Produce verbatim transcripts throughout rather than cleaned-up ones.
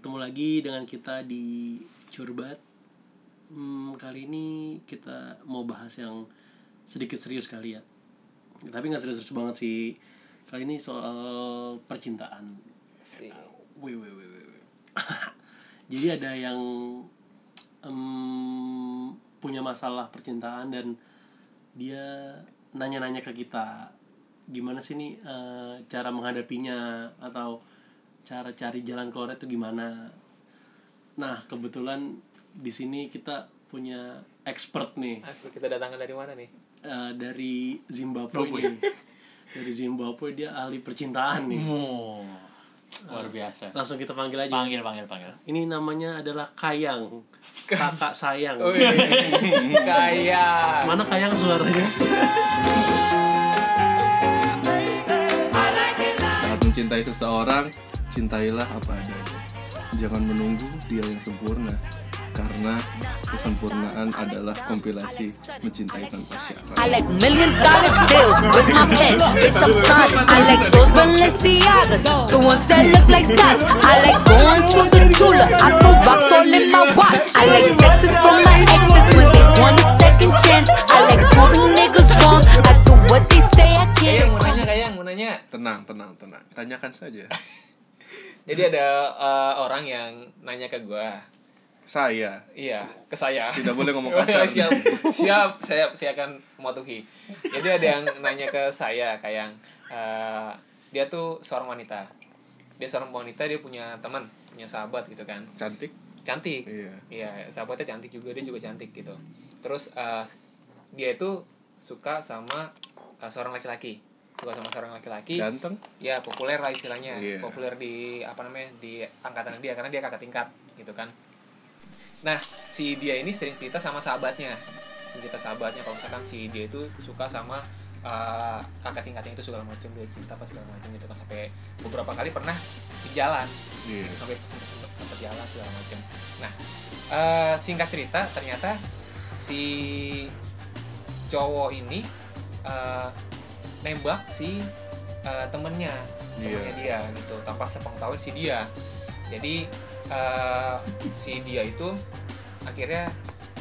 Ketemu lagi dengan kita di Curbat. hmm, Kali ini kita mau bahas yang sedikit serius kali ya. Tapi gak serius-serius banget sih. Kali ini soal percintaan. Si. Wih, wih, wih, wih. Jadi ada yang um, punya masalah percintaan dan dia nanya-nanya ke kita, gimana sih nih uh, cara menghadapinya atau cara cari jalan keluar itu gimana. Nah, kebetulan di sini kita punya expert nih. Asli, kita datangkan dari mana nih? Uh, dari Zimbabwe nih. Dari Zimbabwe, dia ahli percintaan nih. Oh, luar biasa. Uh, langsung kita panggil aja. Panggil, panggil, panggil. Ini namanya adalah Kayang. Kakak sayang. Oh, iya. Kayang. Mana Kayang suaranya? Saat mencintai seseorang, cintailah apa adanya. Jangan menunggu dia yang sempurna, karena kesempurnaan adalah kompilasi mencintai tanpa syarat. I like million dollar deals with my pen, bitch I'm sorry. I like those Balenciagas, the ones that look like socks. I like going to the jeweler, I put rocks all in my watch. I like texts from my exes when they want a second chance. I like proving niggas wrong, I do what they say I can't. Kayang, mau nanya, Kayang, mau nanya. Tenang, tenang, tenang. Tanyakan saja. Jadi ada uh, orang yang nanya ke gua. Saya. Iya, ke saya. Tidak boleh ngomong kasar. siap, siap, saya saya akan mematuhi. Jadi ada yang nanya ke saya, Kayang. Uh, dia tuh seorang wanita. Dia seorang wanita, dia punya teman, punya sahabat gitu kan. Cantik. Cantik. Iya. Iya, sahabatnya cantik juga, dia juga cantik gitu. Terus uh, dia itu suka sama uh, seorang laki-laki. Juga sama seorang laki-laki ganteng ya, populer lah istilahnya. Yeah. Populer di apa namanya, di angkatan dia karena dia kakak tingkat gitu kan. Nah, si dia ini sering cerita sama sahabatnya cerita sahabatnya kalau misalkan si dia itu suka sama uh, kakak tingkatnya itu segala macam, dia cerita apa segala macam gitu kan, sampai beberapa kali pernah di jalan. Yeah. Gitu, sampai sempat jalan segala macam. Nah, uh, singkat cerita ternyata si cowok ini uh, nembak si uh, temennya temennya yeah. dia gitu, tanpa sepengetahuan si dia. Jadi uh, si dia itu akhirnya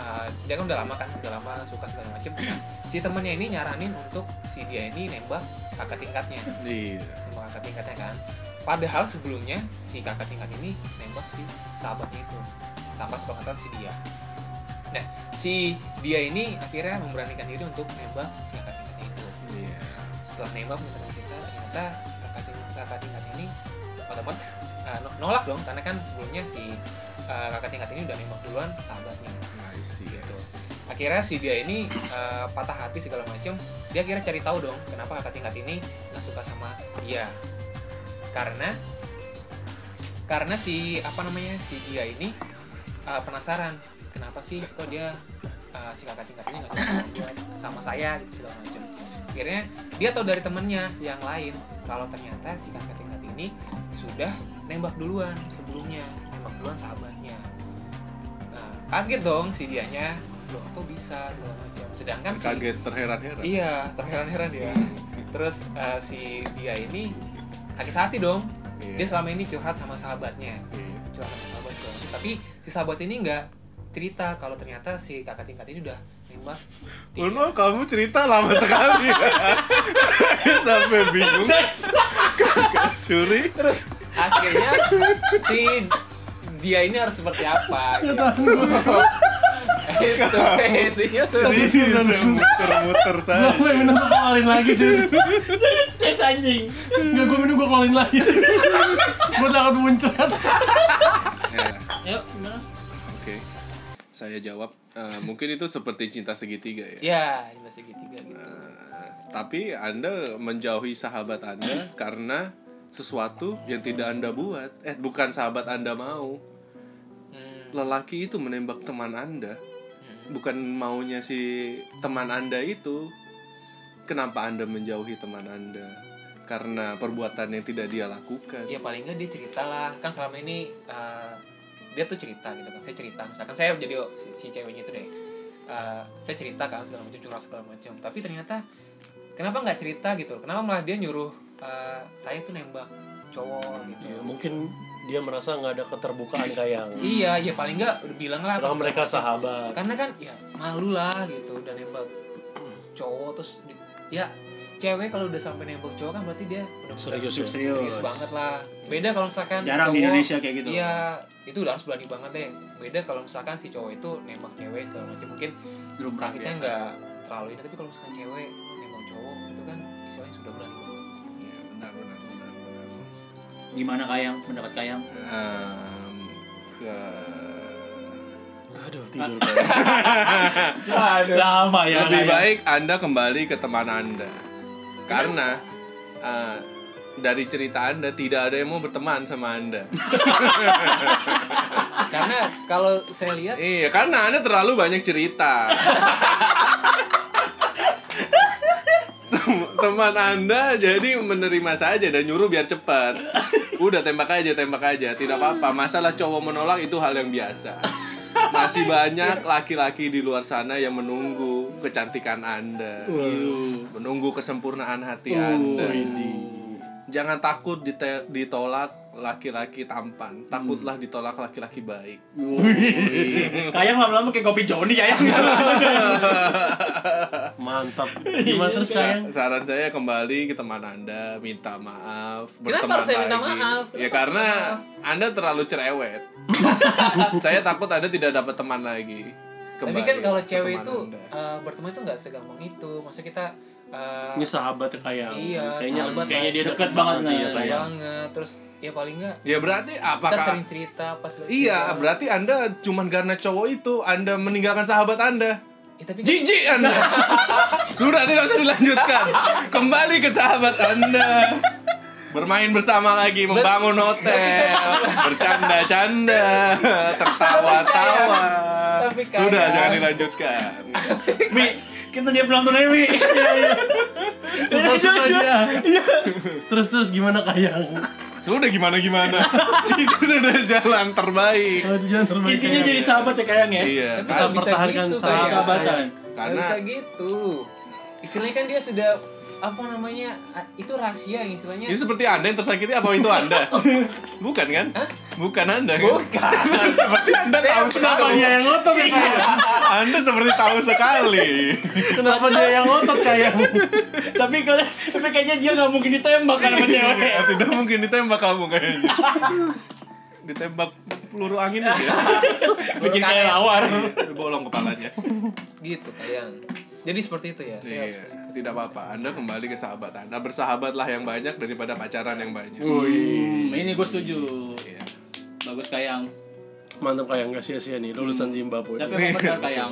uh, dia kan udah lama kan udah lama suka segala macem. Si temennya ini nyaranin untuk si dia ini nembak kakak tingkatnya. Yeah. Nembak kakak tingkatnya kan, padahal sebelumnya si kakak tingkat ini nembak si sahabatnya itu tanpa sepengetahuan si dia. Nah, si dia ini akhirnya memberanikan diri untuk nembak si kakak tingkatnya itu. Yeah. Setelah nembak menurut kita, ternyata kakak kakak tingkat ini otomatis uh, nolak dong, karena kan sebelumnya si uh, kakak tingkat ini udah nembak duluan sahabatnya. Nice, gitu. Akhirnya si dia ini uh, patah hati segala macam. Dia akhirnya cari tahu dong kenapa kakak tingkat ini nggak suka sama dia. Karena karena si apa namanya si dia ini uh, penasaran kenapa sih kok dia uh, si kakak tingkat ini nggak suka sama dia, sama saya gitu, segala macam. Akhirnya dia tahu dari temennya yang lain kalau ternyata si kakak tingkat ini sudah nembak duluan sebelumnya, nembak duluan sahabatnya. Nah, kaget dong si dianya, loh kok bisa segala macam. Sedangkan si kaget terheran-heran. Iya, terheran-heran dia. Terus uh, si dia ini sakit hati dong. Yeah. Dia selama ini curhat sama sahabatnya. Yeah. Curhat sama sahabat segala macam. Tapi si sahabat ini enggak cerita kalau ternyata si kakak tingkat ini udah nembak. Uno, kamu cerita lama sekali. Sampai bingung. Kakak Suri. Terus akhirnya si dia ini harus seperti apa? Gitu. Itu intinya cerita muter-muter saya. Gue minum gue keluarin lagi sih. Cek anjing. Enggak, gue minum gue keluarin lagi. Gue takut muncul. Ayo, gimana? Oke. Saya jawab. Uh, mungkin itu seperti cinta segitiga ya. Ya, cinta segitiga gitu. Uh, tapi Anda menjauhi sahabat Anda karena sesuatu yang tidak Anda buat, eh bukan sahabat Anda mau. Hmm. Lelaki itu menembak teman Anda, hmm. bukan maunya si teman Anda itu. Kenapa Anda menjauhi teman Anda? Karena perbuatan yang tidak dia lakukan. Ya paling nggak dia ceritalah, kan selama ini. Uh... dia tuh cerita gitu kan, saya cerita misalkan saya jadi si, si ceweknya itu deh, uh, saya cerita kan segala macam, curhat segala macam, tapi ternyata kenapa nggak cerita gitu, kenapa malah dia nyuruh uh, saya tuh nembak cowok gitu. Ya, mungkin dia merasa nggak ada keterbukaan kayak iya ya paling nggak udah bilang lah karena mereka sahabat karena kan ya malu lah gitu udah nembak cowok terus ya cewek kalau udah sampai nembak cowok kan berarti dia serius serius, serius, serius banget lah. Beda kalau misalkan jarang cowok, di Indonesia kayak gitu iya itu udah harus berani banget deh. Beda kalau misalkan si cowok itu nembak cewek segala macam mungkin sakitnya nggak terlalu ini tapi kalau misalkan cewek nembak cowok itu kan istilahnya sudah berani banget ya benar benar benar. Gimana Kayang pendapat Kayang? Um, ke... Aduh tidur Aduh. Lama ya. Lebih Kayang. Baik Anda kembali ke teman Anda karena uh, dari cerita Anda tidak ada yang mau berteman sama Anda. Karena kalau saya lihat iya karena Anda terlalu banyak cerita. Tem- teman Anda jadi menerima saja dan nyuruh biar cepat. Udah tembak aja tembak aja tidak apa-apa. Masalah cowok menolak itu hal yang biasa. Masih banyak laki-laki di luar sana yang menunggu kecantikan Anda, uh. menunggu kesempurnaan hati uh. Anda. Jangan takut dite- ditolak laki-laki tampan, takutlah ditolak laki-laki baik. Uh. Kayak lama-lama kayak kopi Joni ya. Mantap. Gimana terus Kayang? Saran saya kembali ke teman Anda, minta maaf, berteman lagi. Kenapa saya minta maaf? Ya karena Anda terlalu cerewet. Saya takut Anda tidak dapat teman lagi. Kembali. Tapi kan kalau cewek itu uh, berteman itu enggak segampang itu. Maksudnya kita uh, ini sahabat Kayang. Iya, kayaknya sahabat kayaknya dia dekat banget nih ya Kayang. Banget. Terus ya paling enggak. Ya berarti apakah kita sering cerita pas lagi. Iya, berarti Anda cuman karena cowok itu Anda meninggalkan sahabat Anda. Jijik ya, Anda. Sudah tidak usah dilanjutkan. Kembali ke sahabat Anda. Bermain bersama lagi, membangun hotel, bercanda-canda, tertawa-tawa. Sudah jangan dilanjutkan. Mi, kita dia belum tunai Mi. Terus aja. Terus terus gimana Kayang? Sudah gimana-gimana. Itu sudah jalan terbaik. Oh, jalan terbaik intinya jadi sahabat ya Kayang ya. Iya. Kalau pertahankan gitu, sahabatan. Karena bisa gitu. Istilahnya kan dia sudah apa namanya? Itu rahasia istilahnya. Itu seperti Anda yang tersakiti apa itu Anda? Bukan kan? Hah? Bukan Anda kan? Bukan. Seperti Anda tahu sekali yang ngotot ya. Anda seperti tahu sekali. Kenapa dia yang ngotot kayak? Tapi kalau tapi kayaknya dia enggak mungkin ditembak sama cewek. Tidak mungkin ditembak kamu kayaknya. Ditembak peluru angin aja. Bikin kayak lawar. Bolong kepalanya. Gitu Kayang. Jadi seperti itu ya. Iya, itu. Tidak apa-apa. Anda kembali ke sahabat Anda. Bersahabatlah yang banyak daripada pacaran yang banyak. Wih, ini gue setuju. Iya. Bagus Kayang. Mantap Kayang, enggak sia-sia nih lulusan Zimbabwe. Tapi apa benar Kayang?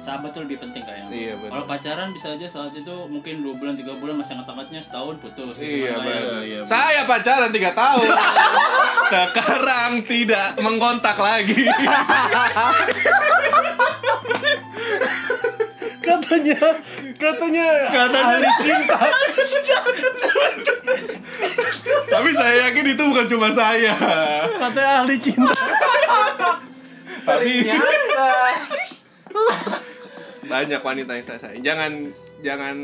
Sahabat tuh lebih penting Kayang. Iya, benar. Kalau pacaran bisa aja saat itu mungkin dua bulan, tiga bulan masih ngetangatnya setahun putus. Iya, benar. Iya, saya pacaran tiga tahun. Sekarang tidak mengkontak lagi. Katanya, katanya, katanya ahli cinta. Tapi saya yakin itu bukan cuma saya. Katanya ahli cinta. Tapi banyak wanita yang saya sayang. Jangan, jangan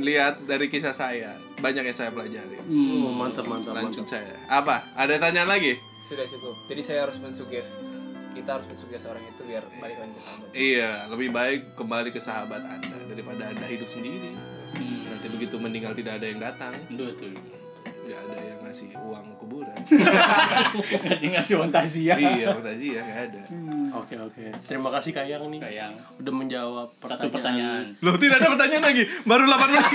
lihat dari kisah saya. Banyak yang saya pelajari. Hmm, mantap, mantap. Lanjut mantap. Saya. Apa? Ada tanyaan lagi? Sudah cukup. Jadi saya harus mensuggest. Kita harus mensuggest orang itu biar balik lagi ke sahabat. Iya, lebih baik kembali ke sahabat Anda daripada Anda hidup sendiri. Hmm. Nanti begitu meninggal tidak ada yang datang. Betul. Enggak ada yang ngasih uang kuburan. Enggak ada yang ngasih uang tazia. Iya, uang tazia enggak ada. Hmm. Oke, oke. Terima kasih Kayang nih. Kayang udah menjawab pertanyaan. Satu pertanyaan. Loh, tidak ada pertanyaan lagi. Baru delapan menit.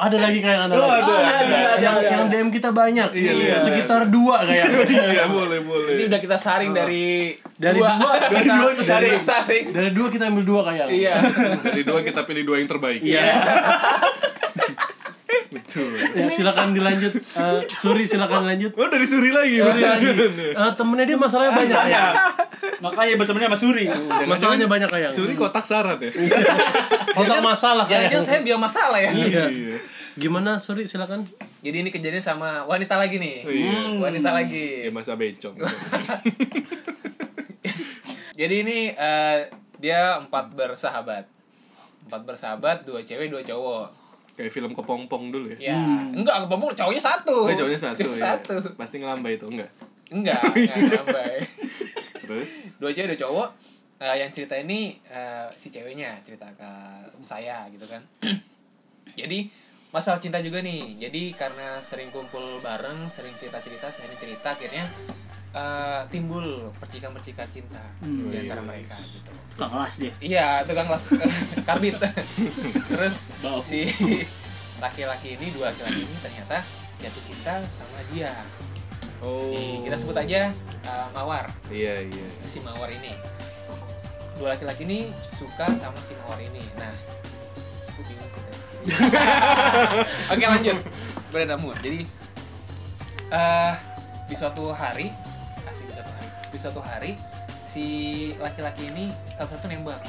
Ada lagi kayak ada, oh, ada, ada, ada, ada yang, yang D M kita banyak, iya, iya, sekitar dua kayak. Iya, boleh boleh. Ini udah kita saring dari dari dua, dua dari dua kita saring saring. Dari dua kita ambil dua kayak. Iya. Dari dua kita pilih dua yang terbaik. Iya. Betul. Ya, silakan dilanjut. Uh, Suri silakan lanjut. Oh dari Suri lagi. Suri lagi. Uh, temennya dia masalahnya banyak ya. Makanya bertemannya sama Suri. Masalahnya banyak kayak. Suri kotak syarat ya. Kotak masalah kayak. Jangan saya biang masalah ya. Iya. Gimana Suri silakan. Jadi ini kejadian sama wanita lagi nih. Hmm. Wanita lagi. Ya masa bencong. Jadi ini uh, dia empat bersahabat. Empat bersahabat, dua cewek, dua cowok. Kayak film kepompong dulu ya? Ya. Hmm. Enggak, kepompong cowoknya satu. Eh, cowoknya satu, cowoknya ya. Satu. Pasti ngelambai itu, enggak? Enggak, enggak ngelambai. Terus? Dua cewek, dua cowok. Uh, yang cerita ini uh, si ceweknya cerita ke saya gitu kan. Jadi masalah cinta juga nih. Jadi karena sering kumpul bareng, sering cerita-cerita, sering cerita, akhirnya uh, timbul percikan-percikan cinta hmm, di antara iya, mereka gitu. Tukang las dia. Iya, tukang las karbit. Terus Bau. Si laki-laki ini, dua laki-laki ini ternyata jatuh cinta sama dia. Oh. Si kita sebut aja uh, Mawar. Iya, iya. Si Mawar ini. Dua laki-laki ini suka sama si Mawar ini. Nah, aku bingung kita. Oke, lanjut. Berantamu. Jadi uh, di suatu hari, asik di suatu hari. Di suatu hari si laki-laki ini satu-satu nembak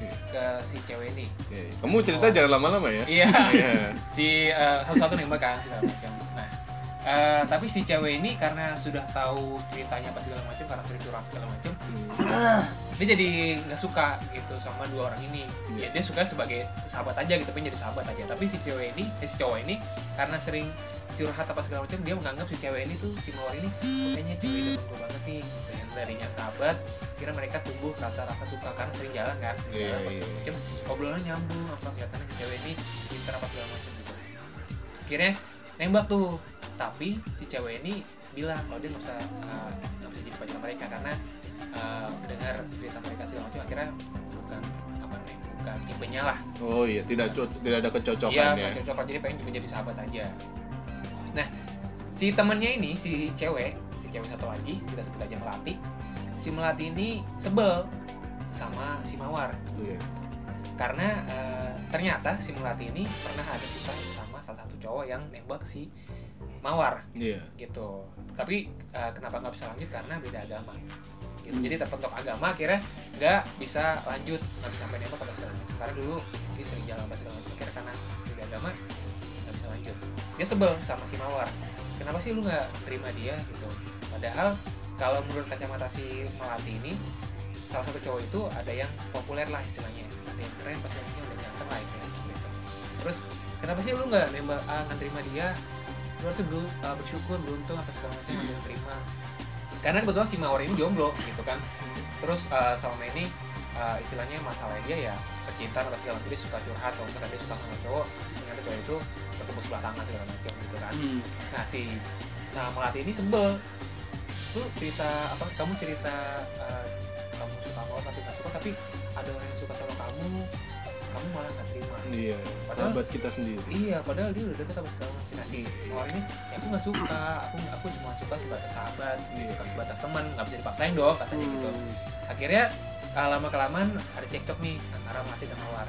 yeah. ke si cewek ini. Yeah. Kamu si cerita Mawar. Jangan lama-lama ya. Iya. Yeah. si uh, satu-satu nembak kan segala macam. Nah, uh, tapi si cewek ini karena sudah tahu ceritanya apa segala macam, karena sering curang segala macam, dia jadi nggak suka gitu sama dua orang ini. Ya, dia suka sebagai sahabat aja gitu, pengen jadi sahabat aja. Tapi si cewek ini, eh, si cowok ini karena sering curhat apa segala macam, dia menganggap si cewek ini tuh, si Mawar ini kayaknya cewek demen gue banget nih gitu. Yang darinya sahabat, kira mereka tumbuh rasa-rasa suka karena sering jalan kan, sering jalan, yeah, apa segala macam, obrolannya nyambung, apa kelihatannya si cewek ini pintar apa segala macam gitu. Akhirnya nembak tuh, tapi si cewek ini bilang kalau dia nggak bisa uh, nggak bisa jadi pacar mereka karena Uh, dengar cerita mereka segala macam, akhirnya bukan apa namanya, bukan tipenya lah. Oh iya, tidak co- tidak ada kecocokan ya. Iya, kecocokan, jadi pengen juga jadi sahabat aja. Nah, si temannya ini, si cewek, si cewek satu lagi, kita sebut aja Melati. Si Melati ini sebel sama si Mawar. Iya. Karena uh, ternyata si Melati ini pernah ada suka sama salah satu cowok yang nembak si Mawar. Iya. Gitu. Tapi uh, kenapa nggak bisa lanjut karena beda agama. Gitu. Hmm. Jadi terpentok agama, akhirnya nggak bisa lanjut, nggak bisa sampai nembak pada segala macam. Karena dulu dia sering jalan pada segala macam, akhirnya karena beda agama nggak bisa lanjut. Dia sebel sama si Mawar. Kenapa sih lu nggak terima dia gitu? Padahal kalau menurut kacamata si Melati ini, salah satu cowok itu ada yang populer lah istilahnya, ada yang keren, pasalnya udah ganteng lah istilahnya. Gitu. Terus kenapa sih lu nggak nembak, uh, nggak terima dia? Lu harusnya dulu uh, bersyukur, beruntung apa segala macam, nggak hmm. terima. Karena kebetulan si Mawar ini jomblo gitu kan. Terus uh, selama ini uh, istilahnya masalah dia ya percintaan atau segala macam, dia suka curhat atau misalkan dia suka sama cowok, ternyata cowok itu bertemu sebelah tangan segala macam gitu kan. Hmm. Nah si nah Melati ini sebel. Lu cerita apa? Kamu cerita uh, kamu suka Mawar tapi nggak suka, tapi ada orang yang suka sama kamu, kamu malah nggak terima. Iya. Padahal, sahabat kita sendiri. Iya, padahal dia udah deket sama segala macam. Nah si Mawar ini, ya aku nggak suka, aku aku cuma suka sebatas sahabat, iya. Bukan sebatas teman, nggak bisa dipaksain dong katanya hmm. gitu. Akhirnya lama kelamaan ada cekcok nih antara Melati dan Mawar.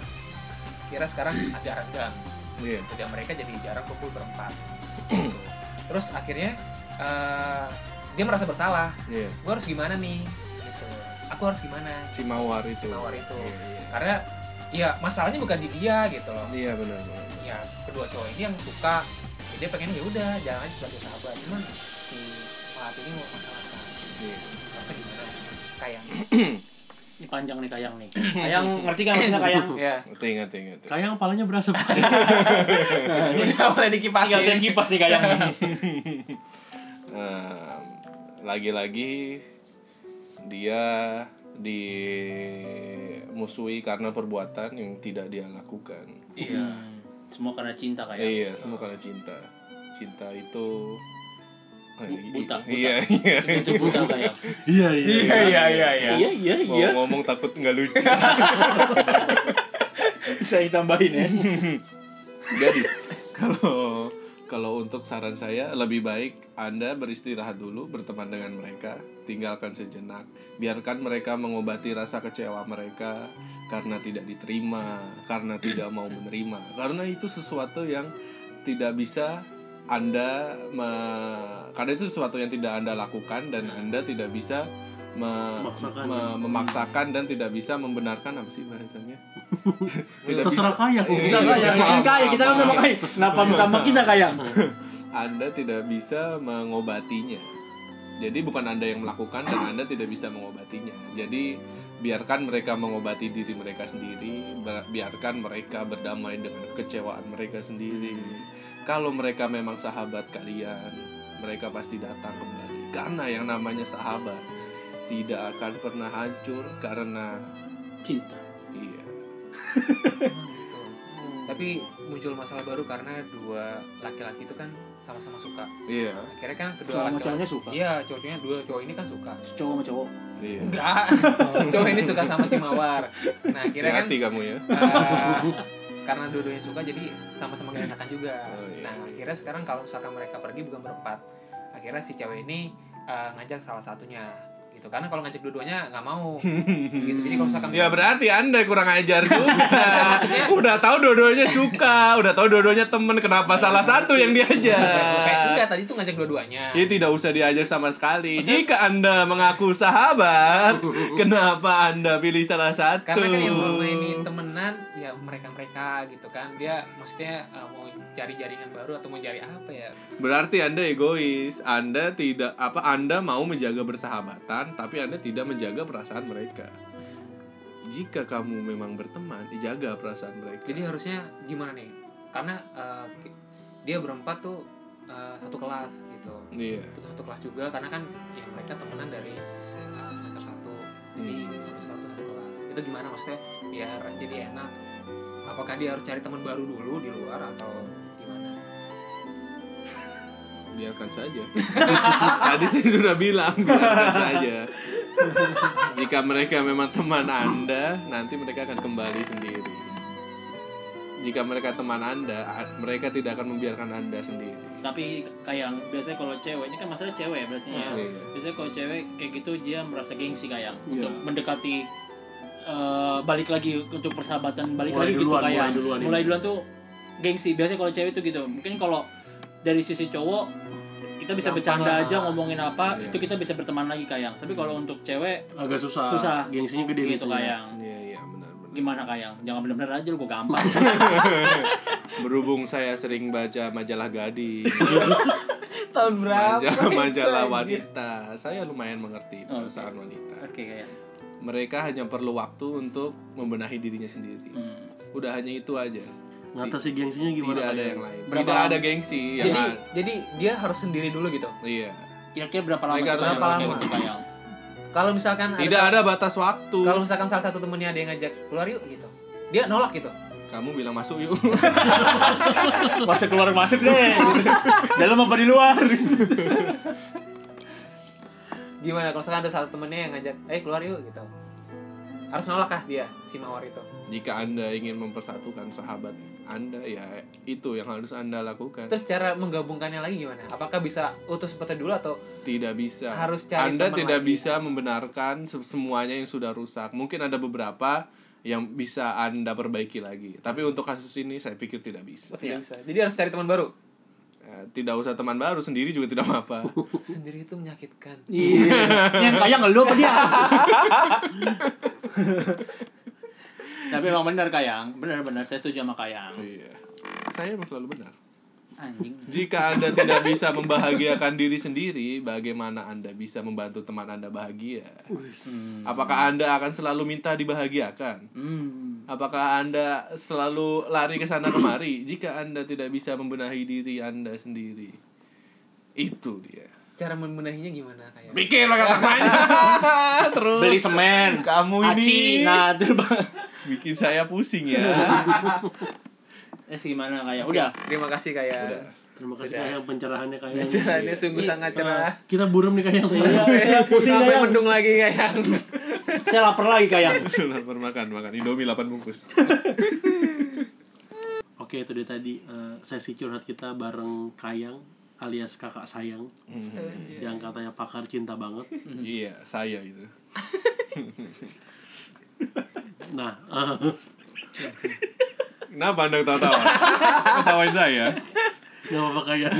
Kira sekarang agak renggang. Iya. Jadi mereka jadi jarang kumpul berempat. Gitu. Terus akhirnya uh, dia merasa bersalah. Iya. Gue harus gimana nih? Gitu. Aku harus gimana? Si Mawar itu. Si Mawar itu. Iya, iya. Karena ya masalahnya bukan di dia gitu loh. Iya benar. Ya kedua cowok ini yang suka, ya dia pengen ya udah jalan aja sebagai sahabat. Cuman si Melati ini mau masalahkan. Iya. Masa gimana? Kayang. Ini panjang nih Kayang nih. Kayang ngerti kan maksudnya Kayang? Iya. Ngerti ngerti ngerti. Kayang palanya berasap. Nah, ini udah mulai dikipasin. Tinggal kipas nih Kayang. Nah, lagi-lagi dia dimusuhi karena perbuatan yang tidak dia lakukan. Iya, semua karena cinta kayak. Iya, semua karena cinta. Cinta itu buta. Iya, iya. Itu buta kayak. Iya, iya. Iya, iya, iya. Iya, iya. Ngomong takut enggak lucu. Saya tambahin ya. Jadi, kalau Kalau untuk saran saya, lebih baik Anda beristirahat dulu, berteman dengan mereka, tinggalkan sejenak. Biarkan mereka mengobati rasa kecewa mereka karena tidak diterima, karena tidak mau menerima. Karena itu sesuatu yang tidak bisa Anda me- karena itu sesuatu yang tidak Anda lakukan dan Anda tidak bisa Me- memaksakan, me- memaksakan dan tidak bisa membenarkan, apa sih bahasanya? Tidak terserah bisa. Kaya, terserah kaya, kaya, kaya. Kita kan memang kaya. Kenapa sama kita kaya? Anda tidak bisa mengobatinya. Jadi bukan Anda yang melakukan dan Anda tidak bisa mengobatinya. Jadi Biarkan mereka mengobati diri mereka sendiri, biarkan mereka berdamai dengan kecewaan mereka sendiri. Kalau mereka memang sahabat kalian, mereka pasti datang kembali. Karena yang namanya sahabat tidak akan pernah hancur karena cinta. Iya. Tapi muncul masalah baru karena dua laki-laki itu kan sama-sama suka. Iya. Akhirnya kan kedua laki-lakinya suka. Iya, cowoknya dua cowok ini kan suka. Cowok sama cowok. Iya. Enggak. Cowok ini suka sama si Mawar. Nah, akhirnya kan hati kamu ya. Uh, karena dua-duanya suka jadi sama-sama ngerenakan juga. Oh, iya. Nah, akhirnya sekarang kalau misalkan mereka pergi bukan berempat. Akhirnya si cewek ini uh, ngajak salah satunya. Gitu. Karena kalau ngajak dua-duanya enggak mau. Gitu. Jadi kalau misalkan ya berarti Anda kurang ajar juga. Maksudnya udah tahu dua-duanya suka, udah tahu dua-duanya teman, kenapa salah satu yang diajak? Enggak, tadi tuh ngajak dua-duanya. Ya tidak usah diajak sama sekali. Maksudnya, jika Anda mengaku sahabat, kenapa Anda pilih salah satu? Karena kan yang selama ini temenan ya mereka-mereka gitu kan. Dia maksudnya uh, mau cari jaringan baru atau mau cari apa ya? Berarti Anda egois. Anda tidak apa Anda mau menjaga persahabatan, tapi Anda tidak menjaga perasaan mereka. Jika kamu memang berteman, jaga perasaan mereka. Jadi harusnya gimana nih? Karena uh, dia berempat tuh uh, satu kelas gitu. Iya. Terus satu kelas juga karena kan ya mereka temenan dari uh, semester satu. Jadi hmm. semester satu satu kelas. Itu gimana maksudnya? Biar jadi enak. Apakah dia harus cari teman baru dulu di luar atau gimana? Biarkan saja. Tadi saya sudah bilang biarkan saja. Jika mereka memang teman Anda, nanti mereka akan kembali sendiri. Jika mereka teman Anda, mereka tidak akan membiarkan Anda sendiri. Tapi kayak biasanya kalau cewek, ini kan masalah cewek berarti ya. Oh, iya. Biasanya kalau cewek kayak gitu dia merasa gengsi kayak yeah. untuk mendekati uh, balik lagi untuk persahabatan, balik mulai lagi duluan, gitu kayak mulai duluan, mulai duluan tuh gengsi. Biasanya kalau cewek tuh gitu. Mungkin kalau dari sisi cowok kita bisa gampang bercanda lah aja ngomongin apa yeah. itu kita bisa berteman lagi Kayang. Tapi kalau untuk cewek agak susah. Susah. Gengsinya gede gitu Kayang. Iya iya benar-benar. Gimana Kayang? Jangan benar-benar aja lu, gue gampang. Berhubung saya sering baca majalah gadis. Tahun berapa? Majalah, majalah wanita. Saya lumayan mengerti perasaan oh, okay. wanita. Oke okay, Kayang. Mereka hanya perlu waktu untuk membenahi dirinya sendiri. Hmm. Udah hanya itu aja. Ngatasi gengsinya gimana? Tidak ada yang lain. Berapa tidak lama? Ada gengsi yang jadi, ada. Jadi dia harus sendiri dulu gitu. Iya. Kira-kira berapa lama? Berapa lama? Kalau misalkan tidak ada, ada batas waktu. Kalau misalkan salah satu temennya ada yang ngajak keluar yuk gitu, dia nolak gitu. Kamu bilang masuk yuk. Masuk keluar masuk deh. Dalam apa di luar? Gimana kalau misalkan ada satu temennya yang ngajak, eh keluar yuk gitu. Harus nolak kah dia si Mawar itu? Jika Anda ingin mempersatukan sahabat Anda, ya itu yang harus Anda lakukan. Terus cara menggabungkannya lagi gimana? Apakah bisa utus seperti dulu atau tidak bisa? Harus cari Anda tidak lagi. Bisa membenarkan semuanya yang sudah rusak. Mungkin ada beberapa yang bisa Anda perbaiki lagi. Tapi untuk kasus ini saya pikir tidak bisa. Oh, tidak ya. Bisa. Jadi harus cari teman baru. Tidak usah teman baru, sendiri juga tidak apa-apa. Sendiri itu menyakitkan. Iya. Yang kayak ngeluh apa dia? Tapi emang benar Kayang, benar-benar saya setuju sama Kayang. Iya. Saya emang selalu benar. Anjing. Jika Anda tidak bisa membahagiakan diri sendiri, bagaimana Anda bisa membantu teman Anda bahagia? Hmm. Apakah Anda akan selalu minta dibahagiakan? Hmm. Apakah Anda selalu lari ke sana kemari jika Anda tidak bisa membenahi diri Anda sendiri? Itu dia. Cara membenahinya gimana kayak? Bikin lah katanya. Terus beli semen. Kamu ini. Aci, nah, bikin saya pusing ya. Eh gimana kayak? Udah. Terima kasih kayak. Terima kasih kayak pencerahannya kayak. Pencerahannya sungguh ini, sangat cerah. Kita buram nih kayak saya. Saya pusing sampai mendung lagi kayak. Saya lapar lagi kayak. Lapar makan makan Indomie delapan bungkus. Oke, itu dia tadi uh, sesi curhat kita bareng Kayang, alias kakak sayang, mm-hmm. yang katanya pakar cinta banget. Iya, yeah, saya itu. Nah, uh, kenapa Anda ketawa-tawa? Ketawain saya? Gak apa-apa Kayang.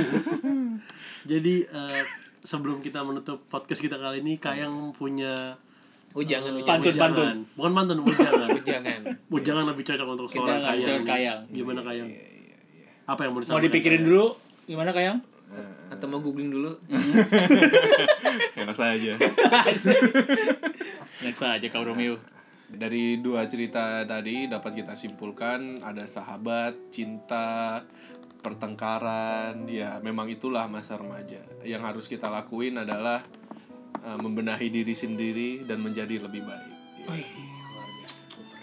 Jadi uh, sebelum kita menutup podcast kita kali ini, Kayang punya ujangan, uh, pantun-pantun. Bukan pantun, ujangan. Ujangan. Ujangan lebih cocok untuk seorang Kayang. Kayang. Gimana Kayang? Yeah, yeah, yeah. Apa yang mau disampaikan? Mau dipikirin Kayang dulu? Gimana Kayang? Atau mau googling dulu? Enak saya aja. Nah, baik-baik saja kau Romeo. Dari dua cerita tadi dapat kita simpulkan ada sahabat, cinta, pertengkaran. Ya memang itulah masa remaja. Yang harus kita lakuin adalah uh, membenahi diri sendiri dan menjadi lebih baik ya. Oh, iya, luar biasa, super.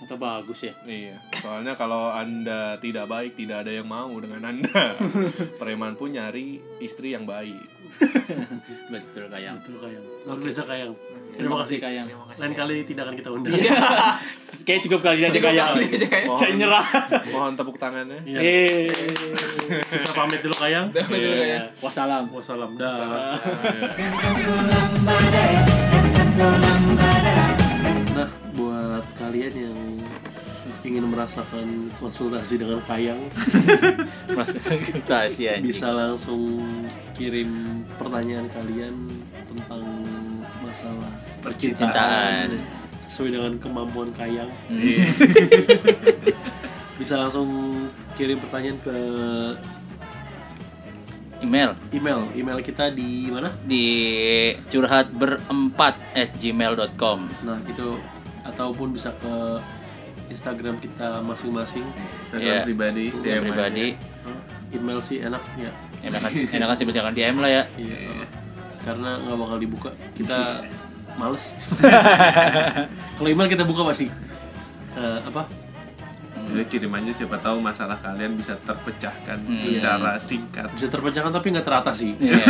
Contoh bagus ya. Iya. Soalnya kalau Anda tidak baik, tidak ada yang mau dengan Anda. Preman pun nyari istri yang baik. Betul Kayang. Betul Kayang. Luar biasa Kayang. Terima kasih Kayang. Lain kali tidak akan kita undang. Kayak cukup kali aja Kayang. Saya nyerah. Mohon tepuk tangannya. Eh. Kita pamit dulu Kayang. Wassalam. Wassalam. Dah. Nah, buat kalian yang ingin merasakan konsultasi dengan Kayang, bisa langsung kirim pertanyaan kalian tentang masalah percintaan sesuai dengan kemampuan Kayang. Mm. Bisa langsung kirim pertanyaan ke email. Email, email kita di mana? Di curhat berempat at gmail dot com. Nah, itu ataupun bisa ke Instagram kita masing-masing. Instagram yeah. pribadi, D M pribadi. Email sih enak ya. Enakan sih, enakan sih jangan D M lah ya. Iya. Yeah. Karena enggak bakal dibuka. Kita males. Kalau email kita buka pasti. Uh, apa? Jadi kirim aja, siapa tahu masalah kalian bisa terpecahkan mm. secara singkat. Bisa terpecahkan tapi enggak teratasi. Iya. Yeah.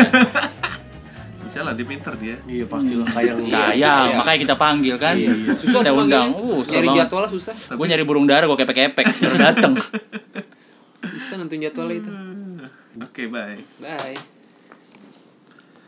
Bisa lah, dia pinter dia. Iya pastilah Kayang. Kayang, makanya kita panggil kan. Iya, iya. Susah kita undang. Uh, nyari jadwalnya susah. Gue nyari burung dara, gue kepek-kepek baru dateng. Susah nentuin jadwalnya itu. Oke, okay, bye. Bye.